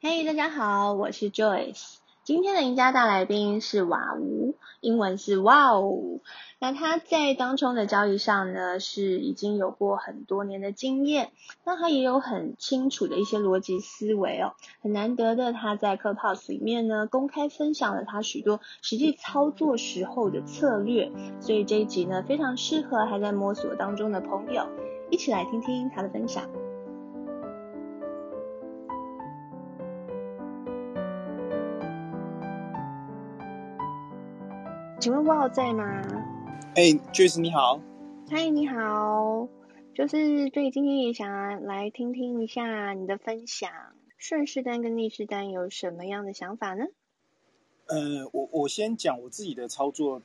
嘿，大家好，我是 Joyce。今天的赢家大来宾是WowWu，英文是 WowWu。那他在当冲的交易上呢，是已经有过很多年的经验，那他也有很清楚的一些逻辑思维哦。很难得的，他在 Clubhouse 里面呢，公开分享了他许多实际操作时候的策略，所以这一集呢，非常适合还在摸索当中的朋友，一起来听听他的分享。请问WowWu在吗？Joyce 你好。嗨，你好。就是对，今天也想来听听一下你的分享，顺势单跟逆势单有什么样的想法呢？我先讲我自己的操作，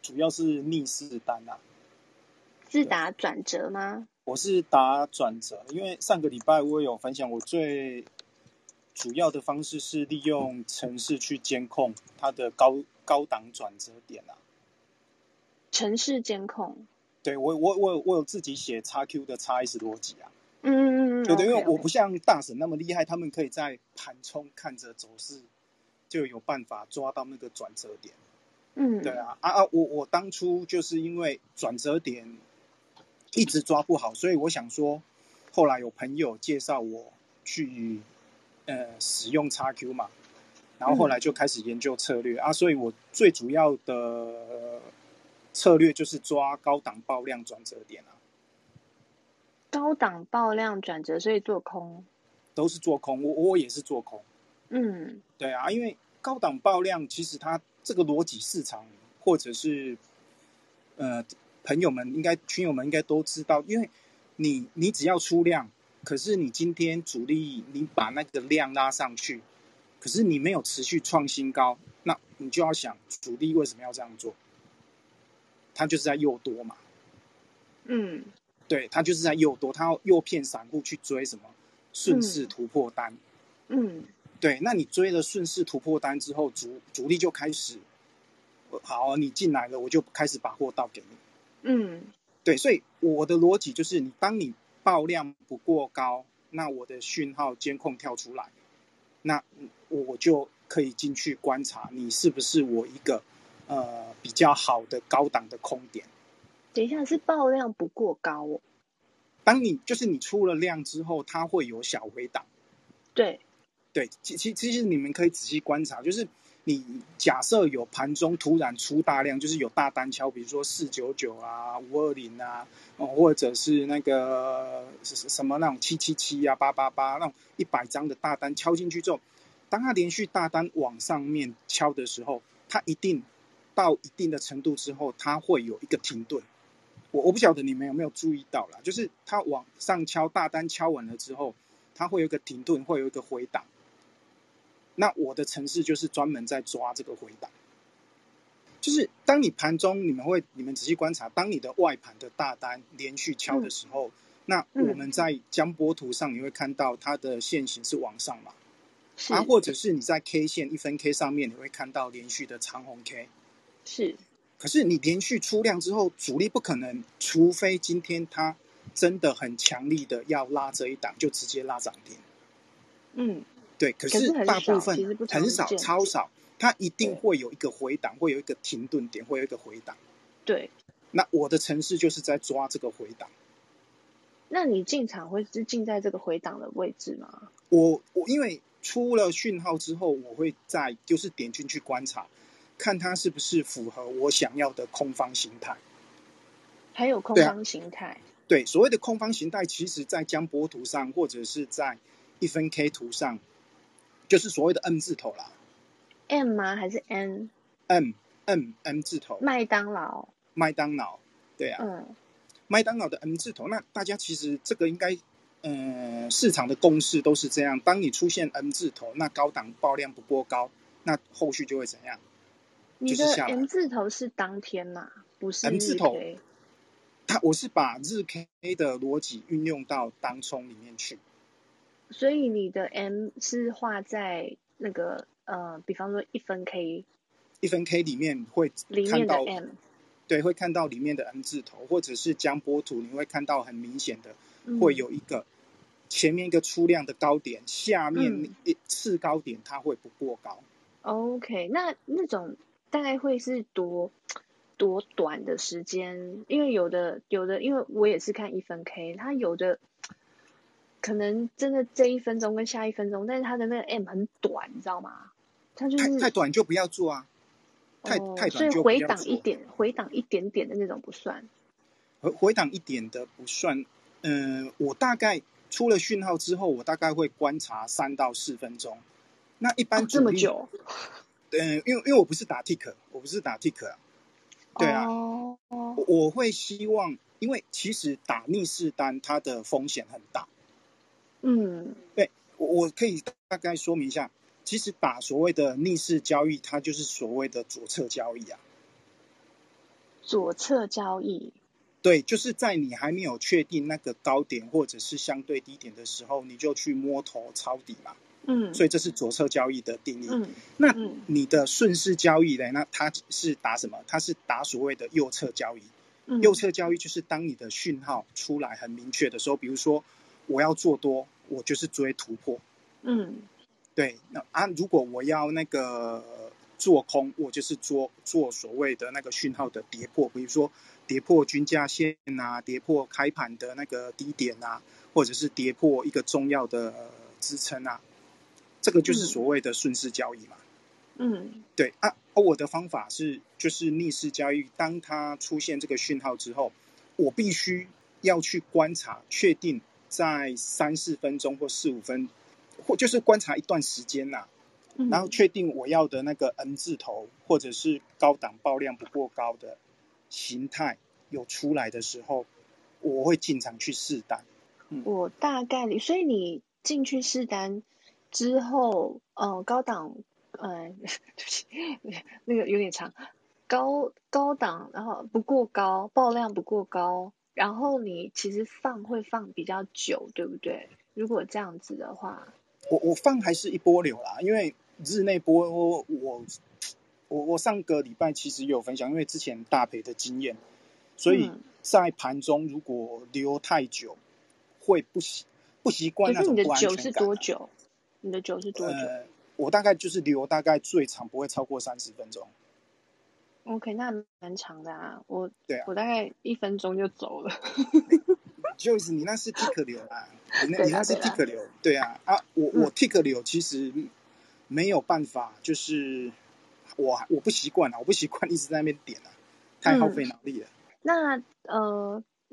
主要是逆势单啊。是打转折吗？我是打转折，因为上个礼拜我有分享，我最主要的方式是利用程式去监控它的高档转折点啊，程式监控。对，我有自己写 XQ 的 XS 逻辑啊。对，因为我不像大神那么厉害，他们可以在盘中看着走势，就有办法抓到那个转折点。对啊，我当初就是因为转折点一直抓不好，所以我想说，后来有朋友介绍我去使用 XQ 嘛。然后后来就开始研究策略啊，所以我最主要的策略就是抓高档爆量转折点啊。高档爆量转折，所以做空都是做空，我也是做空。对啊，因为高档爆量其实它这个逻辑市场，或者是群友们应该都知道，因为你只要出量，可是你今天主力你把那个量拉上去。可是你没有持续创新高，那你就要想主力为什么要这样做？他就是在诱多嘛。对，他就是在诱多，他要诱骗散户去追什么顺势突破单。对，那你追了顺势突破单之后，主力就开始，好，你进来了，我就开始把货倒给你。对，所以我的逻辑就是，当你爆量不过高，那我的讯号监控跳出来。那我就可以进去观察你是不是我一个比较好的高档的空点。等一下，是爆量不过高哦。当你就是你出了量之后，它会有小回档。对，其实你们可以仔细观察，就是你假设有盘中突然出大量，就是有大单敲，比如说499啊、520啊，或者是那个什么那种777啊、888那种100张的大单敲进去之后，当它连续大单往上面敲的时候，它一定到一定的程度之后，它会有一个停顿。我不晓得你们有没有注意到啦，就是它往上敲大单敲完了之后，它会有一个停顿，会有一个回档。那我的程式就是专门在抓这个回档，就是当你盘中你们仔细观察，当你的外盘的大单连续敲的时候，那我们在江波图上你会看到它的线型是往上嘛，或者是你在 K 线一分 K 上面你会看到连续的长红 K， 是。可是你连续出量之后，主力不可能，除非今天它真的很强力的要拉这一档，就直接拉涨停。对，可是大部分很少，超少，它一定会有一个回档，会有一个停顿点，会有一个回档。对，那我的程式就是在抓这个回档。那你进场会是进在这个回档的位置吗？我因为出了讯号之后，我会在就是点进去观察，看它是不是符合我想要的空方形态。还有空方形态。对，所谓的空方形态，其实在江波图上或者是在一分 K 图上。就是所谓的 M 字头啦 ，M 吗？还是 N？ M 字头。麦当劳，对啊。麦当劳的 M 字头，那大家其实这个应该，市场的共识都是这样。当你出现 M 字头，那高档爆量不过高，那后续就会怎样？你的 M 字头是当天嘛？不是日 K。M 字头，我是把日 K 的逻辑运用到当冲里面去。所以你的 M 是画在那个比方说一分 K 里面会看到里面的 M， 对，会看到里面的 M 字头，或者是江波图，你会看到很明显的会有一个前面一个出量的高点，下面一次高点它会不过高。OK， 那种大概会是多短的时间？因为有的，因为我也是看一分 K， 它有的可能真的这一分钟跟下一分钟，但是它的那个 M 很短，你知道吗？它就是 太短就不要做啊，太短就不要做。所以回档一点点的那种不算。回档一点的不算。我大概出了讯号之后，我大概会观察3到4分钟。那一般主力、哦、这么久？因为我不是打 tick， 我不是打 tick 啊。对啊，哦、我会希望，因为其实打逆势单它的风险很大。嗯，对，我可以大概说明一下，其实打所谓的逆势交易，它就是所谓的左侧交易啊。左侧交易。对，就是在你还没有确定那个高点或者是相对低点的时候，你就去摸头抄底嘛。嗯，所以这是左侧交易的定义。嗯，那你的顺势交易呢？那它是打什么？它是打所谓的右侧交易。嗯，右侧交易就是当你的讯号出来很明确的时候，比如说我要做多，我就是追突破。嗯，对。那啊，如果我要那个做空，我就是做所谓的那个讯号的跌破，比如说跌破均价线啊，跌破开盘的那个低点啊，或者是跌破一个重要的支撑啊，这个就是所谓的顺势交易嘛。嗯，对啊。我的方法是，就是逆势交易，当它出现这个讯号之后，我必须要去观察，确定在3、4分钟或4、5分，或就是观察一段时间呐、啊。然后确定我要的那个 N 字头或者是高档爆量不过高的形态有出来的时候，我会进场去试单。嗯，我大概理，所以你进去试单之后，高档，对不起，那个有点长，高档，然后不过高，爆量不过高，然后你其实会放比较久，对不对？如果这样子的话，我放还是一波流啦，因为日内波我上个礼拜其实也有分享，因为之前大赔的经验，所以在盘中如果留太久，会不习惯那种不安全感、啊。可是你的久是多久？你的久是多久？我大概就是留大概最长不会超过30分钟。OK， 那蛮长的啊，我大概1分钟就走了。Joyce， 你那是 tick 流啦，你那是 tick 流，对啊，我 tick 流其实没有办法，就是我不习惯啊，我不习惯一直在那边点啊，太耗费脑力了。那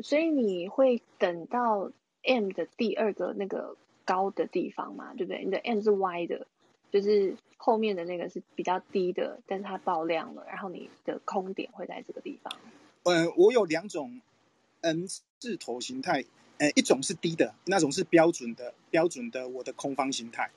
所以你会等到 M 的第二个那个高的地方嘛，对不对？你的 M 是 Y 的，就是后面的那个是比较低的，但是它爆量了，然后你的空点会在这个地方。我有两种 N 字头形态，一种是低的，那种是标准的我的空方形态。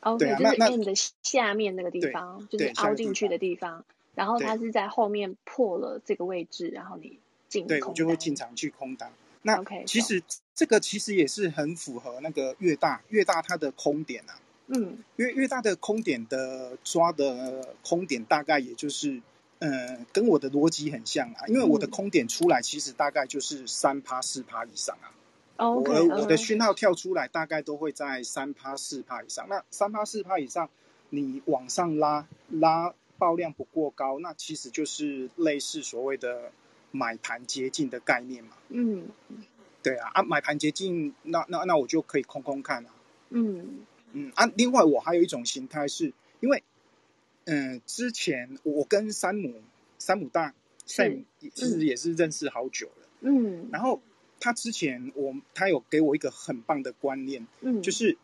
OK， 对啊，就是 M 的下面那个地方，就是凹进去的地方，然后它是在后面破了这个位置，然后你进空单，对，我就会进场去空单。那 OK， 其实这个其实也是很符合那个越大它的空点啊。嗯，因为越大的空点的抓的空点大概也就是，跟我的逻辑很像啊，因为我的空点出来其实大概就是 3% 4% 以上啊。Oh, okay, 我的讯号跳出来大概都会在 3% 4% 以上，那 3% 4% 以上你往上拉爆量不过高，那其实就是类似所谓的买盘接近的概念嘛。嗯，对啊，买盘接近，那我就可以空看啊。嗯嗯啊，另外我还有一种形态是，因为之前我跟山姆大 Sam 也是认识好久了。嗯，然后他之前他有给我一个很棒的观念，就是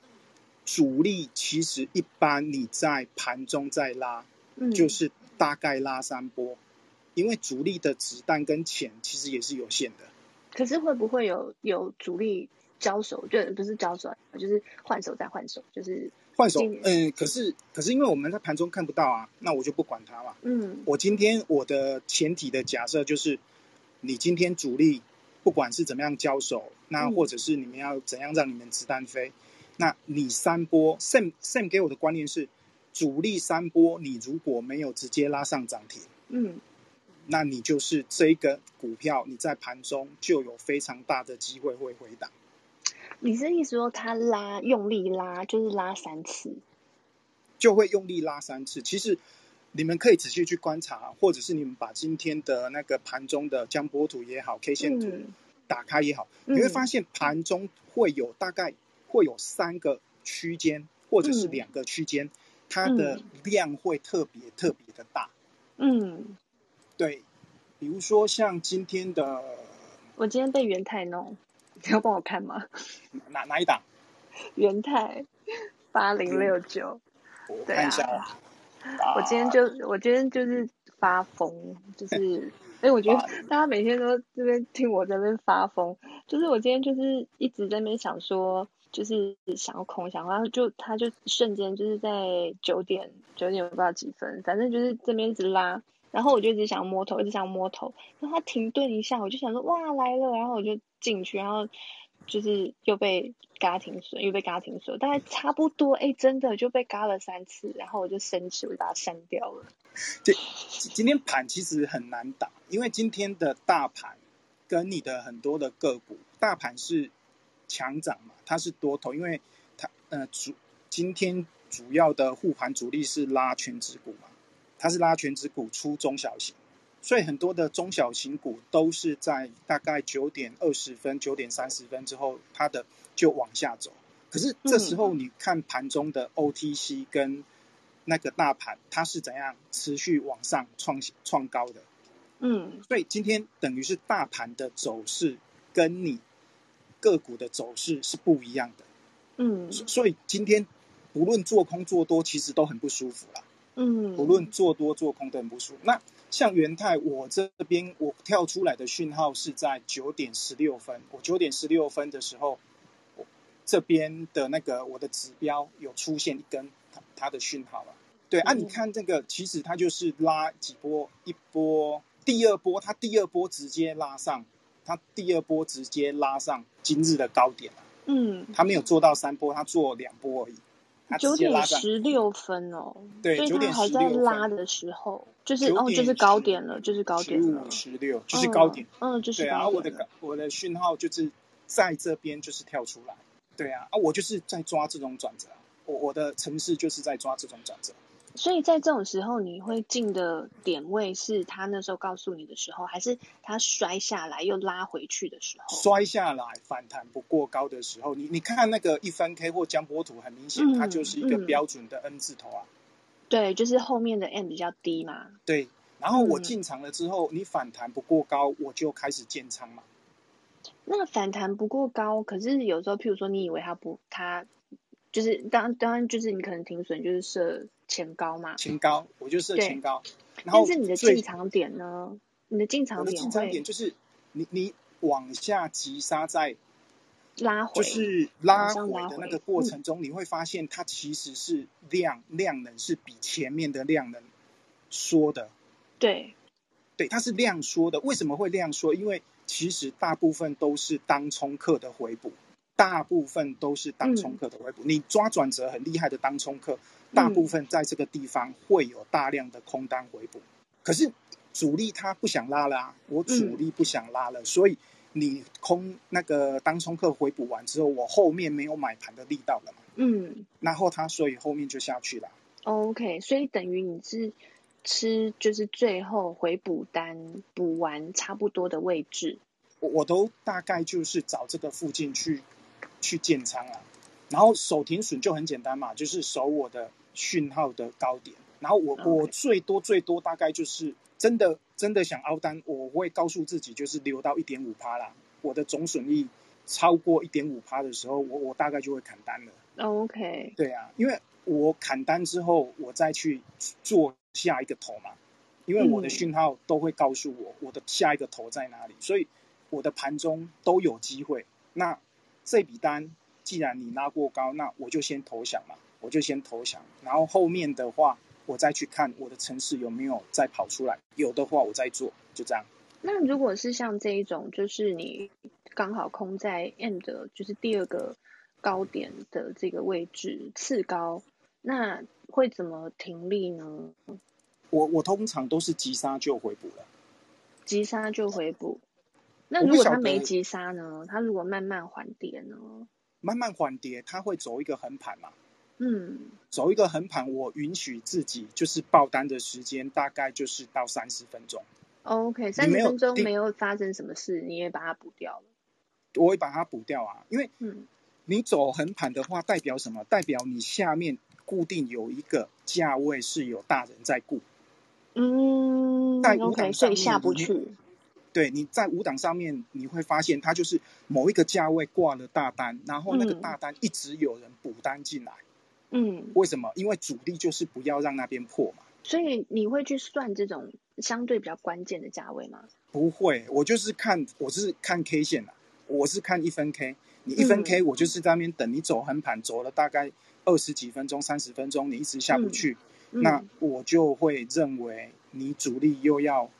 主力其实一般你在盘中在拉，就是大概拉3波，因为主力的子弹跟钱其实也是有限的。可是会不会有主力交手？就不是交手，就是换手再换手，就是换手。可是因为我们在盘中看不到啊，那我就不管它嘛。嗯，我今天我的前提的假设就是，你今天主力不管是怎么样交手，那或者是你们要怎样让你们子弹飞，那你3波 Sam 给我的观念是，主力3波你如果没有直接拉上涨停，那你就是这一个股票你在盘中就有非常大的机会会回档。你是意思说他拉用力拉就是拉三次，就会用力拉三次。其实你们可以仔细去观察，或者是你们把今天的那个盘中的江波图也好 K 线图打开也好，你会发现盘中会有大概会有三个区间或者是两个区间，它的量会特别特别的大。嗯，对，比如说像今天的，我今天被元泰弄，你要帮我看吗？哪一档？元泰8069，我看一下啦。我今天就是发疯，就是哎，我觉得大家每天都这边听我在那边发疯，就是我今天就是一直在那边想说，就是想要空想，然后就他就瞬间就是在九点我不知道几分，反正就是这边一直拉，然后我就一直想摸头，一直想摸头，然后他停顿一下，我就想说哇来了，然后我就进去，然后就是又被嘎停损，大概差不多，哎，真的就被嘎了三次，然后我就生气，我就把它删掉了。今天盘其实很难打，因为今天的大盘跟你的很多的个股，大盘是强涨嘛，它是多头，因为它今天主要的护盘主力是拉全指股嘛，它是拉全指股出中小型。所以很多的中小型股都是在大概9点20分、9点30分之后，它的就往下走。可是这时候你看盘中的 OTC 跟那个大盘，它是怎样持续往上创高的？嗯，所以今天等于是大盘的走势跟你个股的走势是不一样的。嗯，所以今天不论做空做多，其实都很不舒服啦。嗯，不论做多做空都很不舒服。那像元泰，我这边我跳出来的讯号是在9点16分，我9点16分的时候，这边的那个我的指标有出现一根它的讯号了。对啊，你看这个，其实它就是拉几波，一波，第二波直接拉上，它第二波直接拉上今日的高点了。嗯，它没有做到三波，它做两波而已。9点16分哦，对，所以他还在拉的时候，就是哦，就是高点了，就是高点了，15、16就是高点，嗯，就是高点。对啊，我的讯号就是在这边就是跳出来，对啊，我就是在抓这种转折，我的程式就是在抓这种转折。所以在这种时候，你会进的点位是他那时候告诉你的时候，还是他摔下来又拉回去的时候？摔下来反弹不过高的时候，你看那个一分 K 或江波图，很明显它就是一个标准的 N 字头啊。对，就是后面的 N 比较低嘛。对，然后我进场了之后，你反弹不过高，我就开始建仓嘛。那反弹不过高，可是有时候，譬如说，你以为它就是当然就是你可能停损就是设前高嘛，前高我就设前高，然后但是你的进场点呢？你的进场点，我的进场点就是你往下急杀在拉回，就是拉回的那个过程中，你会发现它其实是量能是比前面的量能缩的，对，它是量缩的。为什么会量缩？因为其实大部分都是当冲客的回补。你抓转折很厉害的当冲客，大部分在这个地方会有大量的空单回补。可是主力他不想拉了啊，我主力不想拉了，所以你空那个当冲客回补完之后，我后面没有买盘的力道了嘛。嗯，然后他所以后面就下去了。OK， 所以等于你是吃就是最后回补单补完差不多的位置。我都大概就是找这个附近去建仓啊，然后手停损就很简单嘛，就是守我的讯号的高点，然后我最多大概就是真的想凹单，我会告诉自己就是留到 1.5% 啦，我的总损益超过 1.5% 的时候，我大概就会砍单了。 OK， 对啊，因为我砍单之后我再去做下一个头嘛，因为我的讯号都会告诉我的下一个头在哪里，所以我的盘中都有机会。那这笔单既然你拉过高，那我就先投降嘛，然后后面的话我再去看我的程式有没有再跑出来，有的话我再做，就这样。那如果是像这一种，就是你刚好空在 M 的就是第二个高点的这个位置次高，那会怎么停利呢？我通常都是急杀就回补了，急杀就回补。那如果他没急杀呢？他如果慢慢缓跌呢？慢慢缓跌，它会走一个横盘嘛。嗯，走一个横盘，我允许自己就是爆单的时间大概就是到30分钟。OK， 30分钟没有发生什么事，你也把它补掉了。我会把它补掉啊，因为你走横盘的话，代表什么？代表你下面固定有一个价位是有大人在顾。嗯，在五档上面，所以下不去。对，你在五档上面，你会发现它就是某一个价位挂了大单，然后那个大单一直有人补单进来。嗯，为什么？因为主力就是不要让那边破嘛。所以你会去算这种相对比较关键的价位吗？不会，我是看 K 线啦，我是看一分 K。你一分 K， 我就是在那边等你走横盘，走了大概20几分钟、30分钟，你一直下不去，那我就会认为你主力又要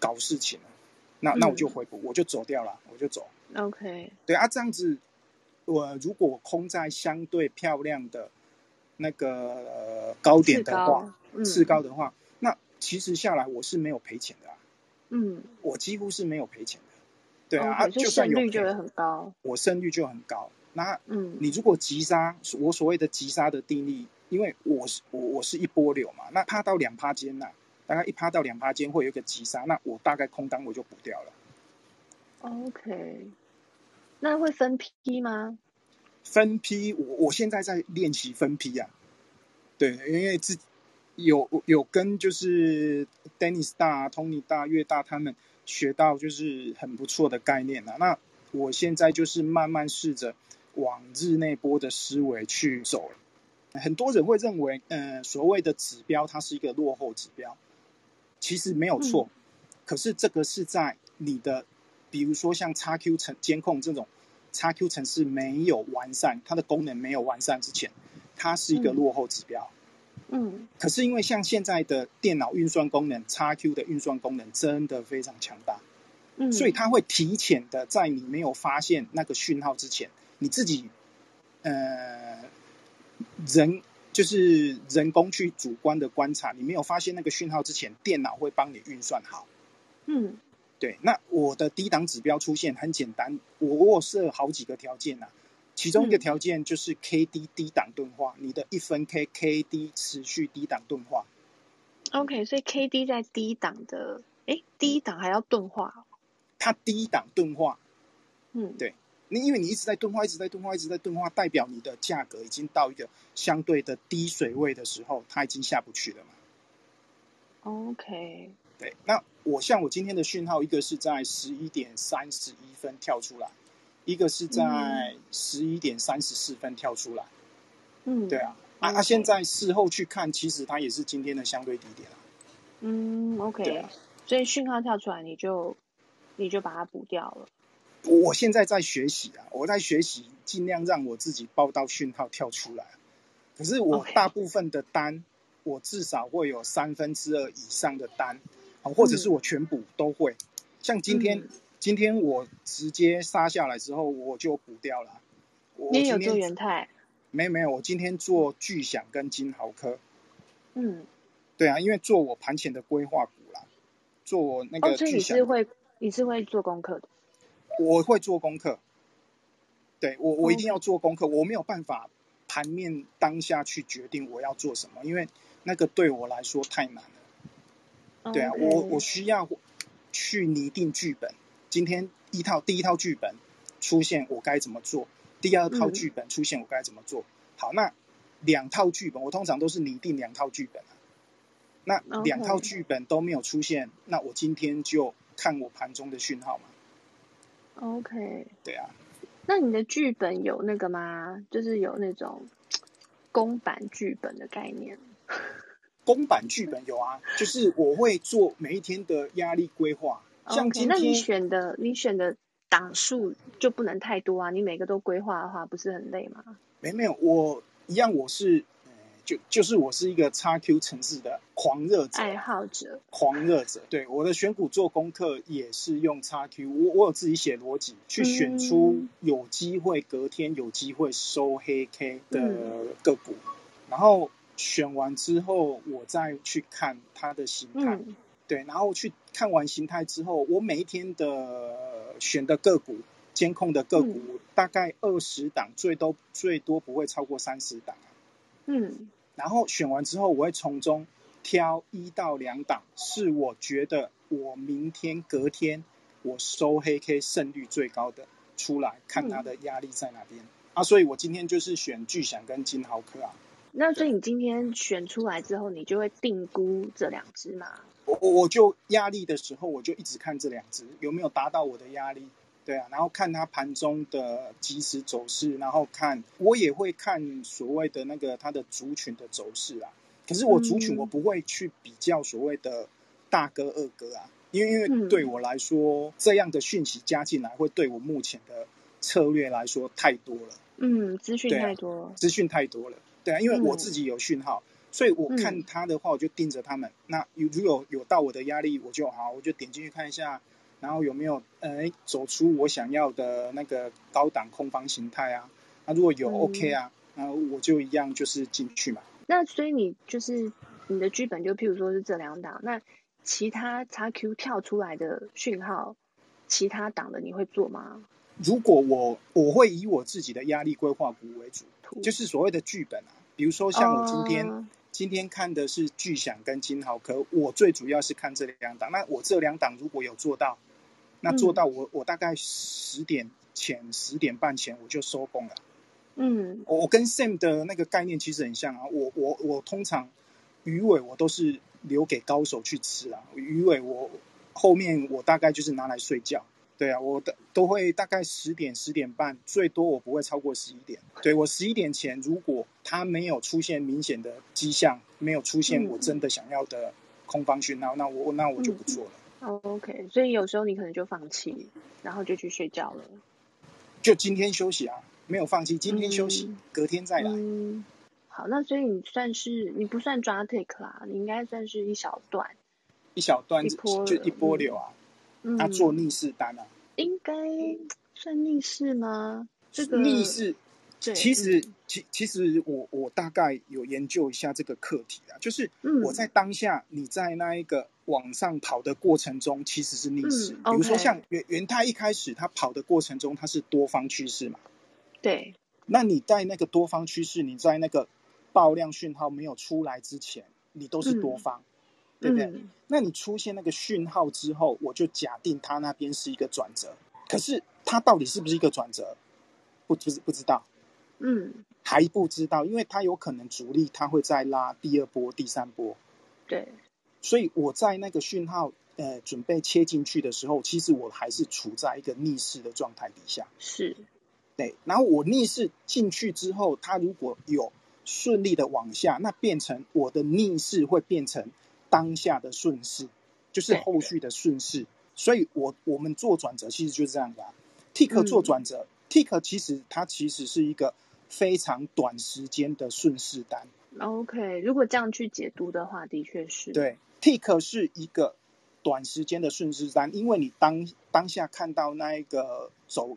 搞事情了，那我就回补，我就走掉了，我就走。OK。对啊，这样子，我如果空在相对漂亮的。那个高点的话，次高的话，那其实下来我是没有赔钱的啊。嗯，我几乎是没有赔钱的。对啊，就算有赔，胜率就会很高。我胜率就很高。那你如果急杀，我所谓的急杀的定义，因为我是一波流嘛，那趴到两趴间呐，大概1%到2%间会有一个急杀，那我大概空单我就补掉了。OK， 那会分批吗？分批，我现在在练习分批啊，对，因为有跟就是 Dennis 大、Tony 大、月大他们学到就是很不错的概念啊。那我现在就是慢慢试着往日内波的思维去走。很多人会认为，所谓的指标它是一个落后指标，其实没有错。可是这个是在你的，比如说像 XQ 监控这种。XQ 程式没有完善，它的功能没有完善之前，它是一个落后指标。嗯，可是因为像现在的电脑运算功能 ，XQ 的运算功能真的非常强大，所以它会提前的在你没有发现那个讯号之前，你自己人工去主观的观察，你没有发现那个讯号之前，电脑会帮你运算好。嗯。对，那我的低档指标出现很简单，我设好几个条件啊，其中一个条件就是 KD 低档钝化，你的一分 K KD 持续低档钝化。OK， 所以 KD 在低档的，低档还要钝化哦。它低档钝化，对，因为你一直在钝化，一直在钝化，一直在钝化，代表你的价格已经到一个相对的低水位的时候，它已经下不去了嘛。OK。对，那像我今天的讯号，一个是在11:31跳出来，一个是在11:34跳出来。嗯，对啊，现在事后去看，其实它也是今天的相对低点啊。嗯 ，OK， 啊，所以讯号跳出来，你就把它补掉了。我现在在学习啊，我在学习尽量让我自己报到讯号跳出来，可是我大部分的单，我至少会有2/3以上的单。或者是我全补都会，像今天我直接杀下来之后，我就补掉了。你有做元泰？没有，我今天做巨响跟金豪科。嗯，对啊，因为做我盘前的规划股啦，做我那个巨响。所以你是会做功课的？我会做功课，对，我一定要做功课，我没有办法盘面当下去决定我要做什么，因为那个对我来说太难了。对啊，我需要去拟定剧本。今天第一套剧本出现，我该怎么做？第二套剧本出现，我该怎么做？好，那两套剧本，我通常都是拟定两套剧本啊。那两套剧本都没有出现，那我今天就看我盘中的讯号嘛。OK。对啊。那你的剧本有那个吗？就是有那种公版剧本的概念。公版剧本有啊，就是我会做每一天的压力规划。像今天，那你选的档数就不能太多啊，你每个都规划的话，不是很累吗？没有，我一样，我是就是我是一个 XQ 程式的狂热者、爱好者、狂热者。对，我的选股做功课也是用 XQ， 我有自己写逻辑去选出有机会隔天有机会收黑 K 的个股，然后。选完之后，我再去看它的形态，对，然后去看完形态之后，我每一天的选的个股，监控的个股大概20档，最多不会超过30档。嗯，然后选完之后，我会从中挑1到2档，是我觉得我明天隔天我收黑 K 胜率最高的出来，看它的压力在哪边啊。所以我今天就是选巨响跟金豪科啊。那所以你今天选出来之后，你就会定估这两只吗？我就压力的时候，我就一直看这两只有没有达到我的压力。对啊，然后看它盘中的即时走势，然后看我也会看所谓的那个它的族群的走势啊。可是我族群我不会去比较所谓的大哥二哥啊，因为对我来说，这样的讯息加进来会对我目前的策略来说太多了。嗯，资讯太多了，资讯太多了。对啊，因为我自己有讯号，所以我看它的话，我就盯着他们。那如果有到我的压力，我就好，我就点进去看一下。然后有没有走出我想要的那个高档空方形态啊？那如果有 OK 啊，然后我就一样就是进去嘛。那所以你就是你的剧本就譬如说是这两档，那其他 XQ 跳出来的讯号，其他档的你会做吗？如果我会以我自己的压力规划股为主，就是所谓的剧本啊。比如说像我今天看的是巨响跟金豪科，我最主要是看这两档。那我这两档如果有做到。那做到我大概10点前10点半前我就收工了。嗯，我跟 Sam 的那个概念其实很像啊。我通常鱼尾我都是留给高手去吃啦，鱼尾我后面我大概就是拿来睡觉。对啊，我都会大概10点10点半，最多我不会超过11点。对，我11点前如果它没有出现明显的迹象，没有出现我真的想要的空方讯号，那我就不做了。OK， 所以有时候你可能就放弃，然后就去睡觉了。就今天休息啊，没有放弃，今天休息，隔天再来。嗯，好，那所以你不算抓 take 啦，你应该算是一小段就一波流啊。嗯，他做逆势单啊，应该算逆势吗？这个逆势，其实我大概有研究一下这个课题啊，就是我在当下，你在那一个往上跑的过程中其实是逆势。比如说像元泰一开始它跑的过程中它是多方趋势嘛。对。那你在那个多方趋势，你在那个爆量讯号没有出来之前，你都是多方，对不对？那你出现那个讯号之后，我就假定它那边是一个转折，可是它到底是不是一个转折，不知道。嗯，还不知道，因为它有可能主力它会再拉第二波、第三波。对。所以我在那个讯号准备切进去的时候，其实我还是处在一个逆势的状态底下。是，对。然后我逆势进去之后，它如果有顺利的往下，那变成我的逆势会变成当下的顺势，就是后续的顺势。所以我们做转折其实就是这样的啊。Tick 做转折，Tick 它其实是一个非常短时间的顺势单。OK， 如果这样去解读的话，的确是。对。Tick 是一个短时间的顺势单，因为你当下看到那一个走，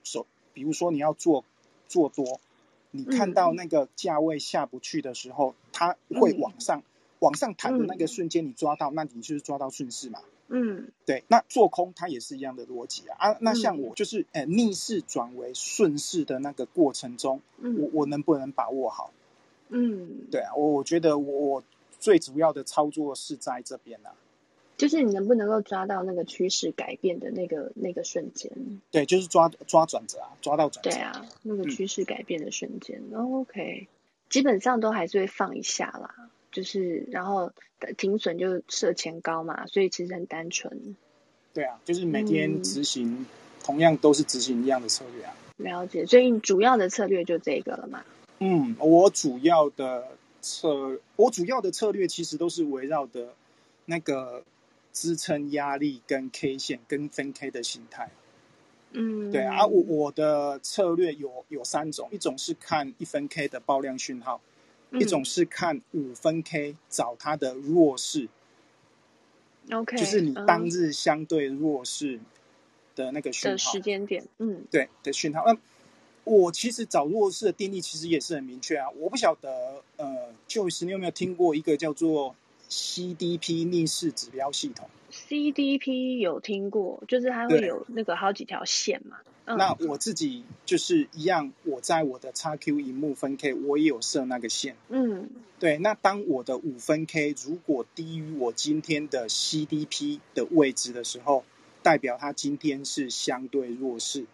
比如说你要做多，你看到那个价位下不去的时候，它会往上弹的那个瞬间，你抓到，那你就是抓到顺势嘛。嗯，对。那做空它也是一样的逻辑啊。那像我就是逆势转为顺势的那个过程中，我能不能把握好？嗯，对啊，我觉得我最主要的操作是在这边啦，就是你能不能够抓到那个趋势改变的那个瞬间。对，就是抓转折啊，抓到转折。对啊，那个趋势改变的瞬间。OK， 基本上都还是会放一下啦，就是然后停损就设前高嘛，所以其实很单纯。对啊，就是每天执行同样都是执行一样的策略啊。了解，所以你主要的策略就这个了嘛。嗯，我主要的策略其实都是围绕的那个支撑压力跟 K 线跟分 K 的形态。嗯，对啊，我的策略有3种，一种是看1分K 的爆量讯号，一种是看5分K 找它的弱势。OK， 就是你当日相对弱势的那个讯号的时间点。嗯，对的讯号。我其实找弱势的定义其实也是很明确啊。我不晓得，Joyce，你有没有听过一个叫做 CDP 逆势指标系统。CDP 有听过，就是它会有那个好几条线嘛。那我自己就是一样，我在我的 XQ 萤幕分 K 我也有设那个线。嗯，对。那当我的5分 K 如果低于我今天的 CDP 的位置的时候，代表它今天是相对弱势。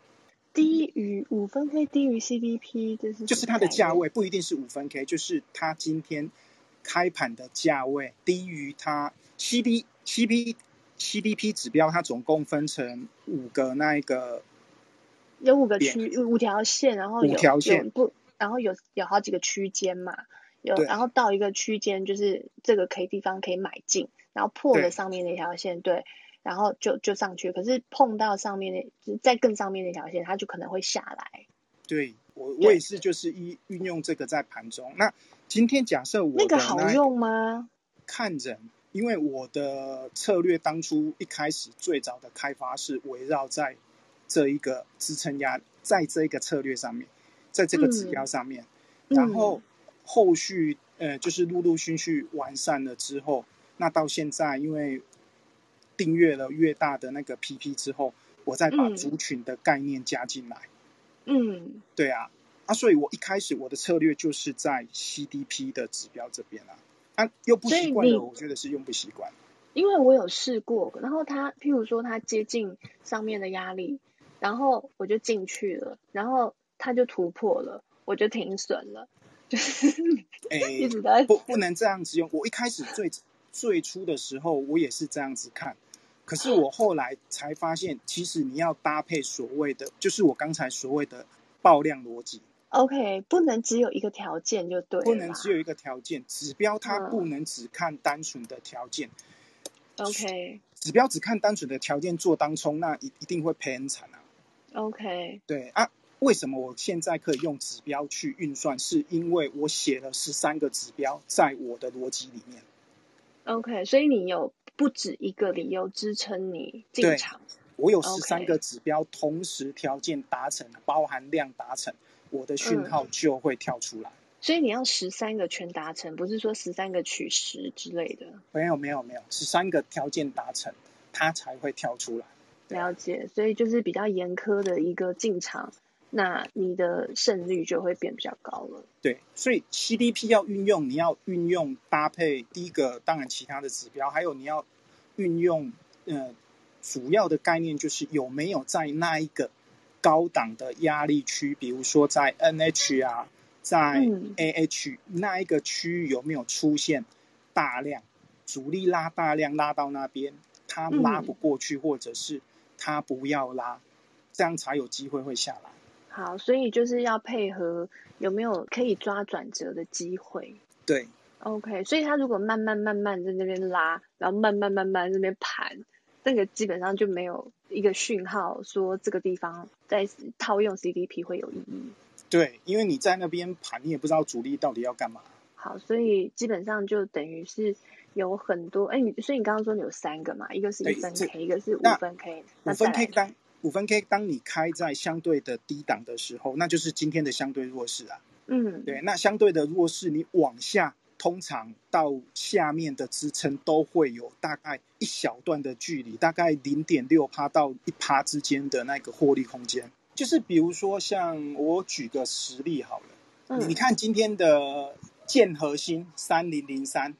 低于5分 K 低于 CDP 就是它的价位，不一定是5分 K， 就是它今天开盘的价位低于它 CDP 指标，它总共分成5个那一个。有5个区，5条线，然后 有好几个区间嘛，有，然后到一个区间就是这个可以地方可以买进，然后破了上面那条线， 对，然后就上去，可是碰到上面那再更上面那条线它就可能会下来。对，我也是就是运用这个在盘中。那今天假设我的那个好用吗？看人，因为我的策略当初一开始最早的开发是围绕在这一个支撑压，在这个策略上面，在这个指标上面，然后后续就是陆续完善了之后，那到现在因为订阅了越大的那个 PP 之后，我再把族群的概念加进来。嗯，对啊，所以我一开始我的策略就是在 CDP 的指标这边啊又不习惯了，我觉得是用不习惯，因为我有试过，然后它譬如说它接近上面的压力。然后我就进去了，然后他就突破了，我就停损了，就是一直在不能这样子用。我一开始最初的时候，我也是这样子看，可是我后来才发现，其实你要搭配所谓的，就是我刚才所谓的爆量逻辑。OK， 不能只有一个条件就对了，不能只有一个条件，指标它不能只看单纯的条件。OK， 指标只看单纯的条件做当冲，那一定会赔很惨啊。OK， 对啊，为什么我现在可以用指标去运算？是因为我写了13个指标在我的逻辑里面。OK， 所以你有不止一个理由支撑你进场。我有13个指标，同时条件达成，包含量达成，我的讯号就会跳出来。所以你要13个全达成，不是说13个取10之类的。没有，13个条件达成，它才会跳出来。了解，所以就是比较严苛的一个进场，那你的胜率就会变比较高了。对，所以 CDP 要运用，你要运用搭配第一个，当然其他的指标，还有你要运用主要的概念就是有没有在那一个高档的压力区，比如说在 NHR， 在 AH 那一个区域有没有出现大量主力拉大量拉到那边，他拉不过去，或者是他不要拉，这样才有机会会下来。好，所以就是要配合有没有可以抓转折的机会。对 ，OK， 所以他如果慢慢在那边拉，然后慢慢在那边盘，那个基本上就没有一个讯号说这个地方在套用 CDP 会有意义。对，因为你在那边盘，你也不知道主力到底要干嘛。好，所以基本上就等于是有很多所以你刚刚说你有3个嘛，一个是1分 K， 一个是5分 K， 5分 K 当你开在相对的低档的时候，那就是今天的相对弱势啊。嗯，对，那相对的弱势你往下，通常到下面的支撑都会有大概一小段的距离，大概 0.6% 到 1% 之间的那个获利空间。就是比如说像我举个实例好了，你看今天的建核心3003，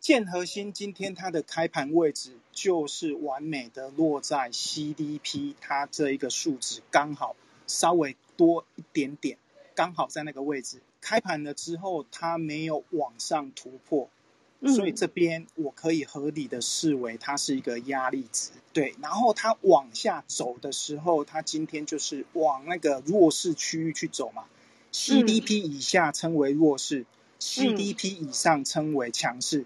建核心今天它的开盘位置就是完美的落在 CDP， 它这一个数值刚好稍微多一点点，刚好在那个位置。开盘了之后它没有往上突破，所以这边我可以合理的视为它是一个压力值。对，然后它往下走的时候，它今天就是往那个弱势区域去走嘛。CDP 以下称为弱势，CDP 以上称为强势。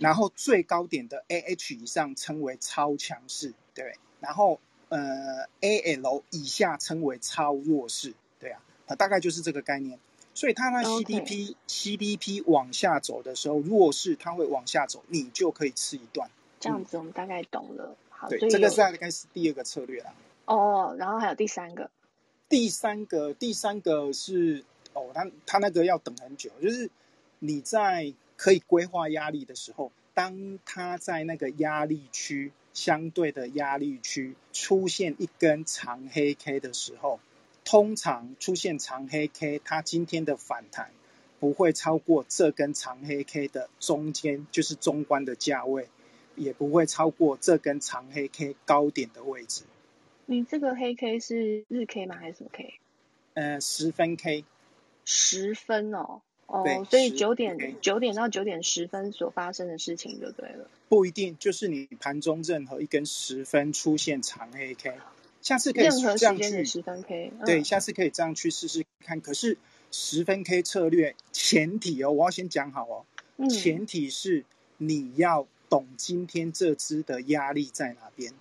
然后最高点的 AH 以上称为超强势，对，然后AL 以下称为超弱势，对啊，大概就是这个概念。所以它那 CDP 往下走的时候，弱势它会往下走，你就可以吃一段。这样子我们大概懂了。好，对，这个大概是第二个策略啦。哦，然后还有第三个。第三个是它那个要等很久，就是你在可以规划压力的时候，当他在那个压力区，相对的压力区出现一根长黑 K 的时候，通常出现长黑 K， 它今天的反弹不会超过这根长黑 K 的中间，就是中观的价位，也不会超过这根长黑 K 高点的位置。你这个黑 K 是日 K 吗？还是什么 K？ 十分 K。十分哦。哦，所以九点到9点10分所发生的事情就对了。不一定，就是你盘中任何一根十分出现长黑 K， 下次可以这样去。任何时间的十分 K，嗯，对，下次可以这样去试试看。可是十分 K 策略前提哦，我要先讲好哦，前提是你要懂今天这支的压力在哪边，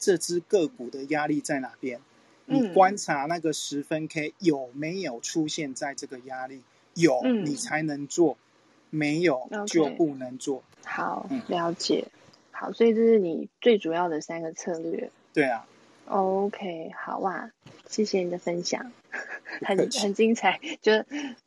这支个股的压力在哪边，你观察那个十分 K 有没有出现在这个压力。有你才能做，没有就不能做。Okay， 好，了解。好，所以这是你最主要的三个策略。对啊。OK， 好啊，谢谢你的分享，很精彩。就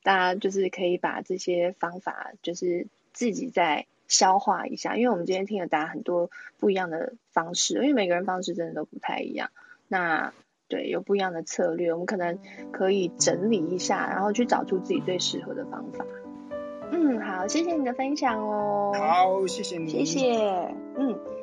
大家就是可以把这些方法，就是自己再消化一下，因为我们今天听了大家很多不一样的方式，因为每个人方式真的都不太一样。那对，有不一样的策略，我们可能可以整理一下，然后去找出自己最适合的方法。嗯，好，谢谢你的分享哦。好，谢谢你，谢谢。嗯。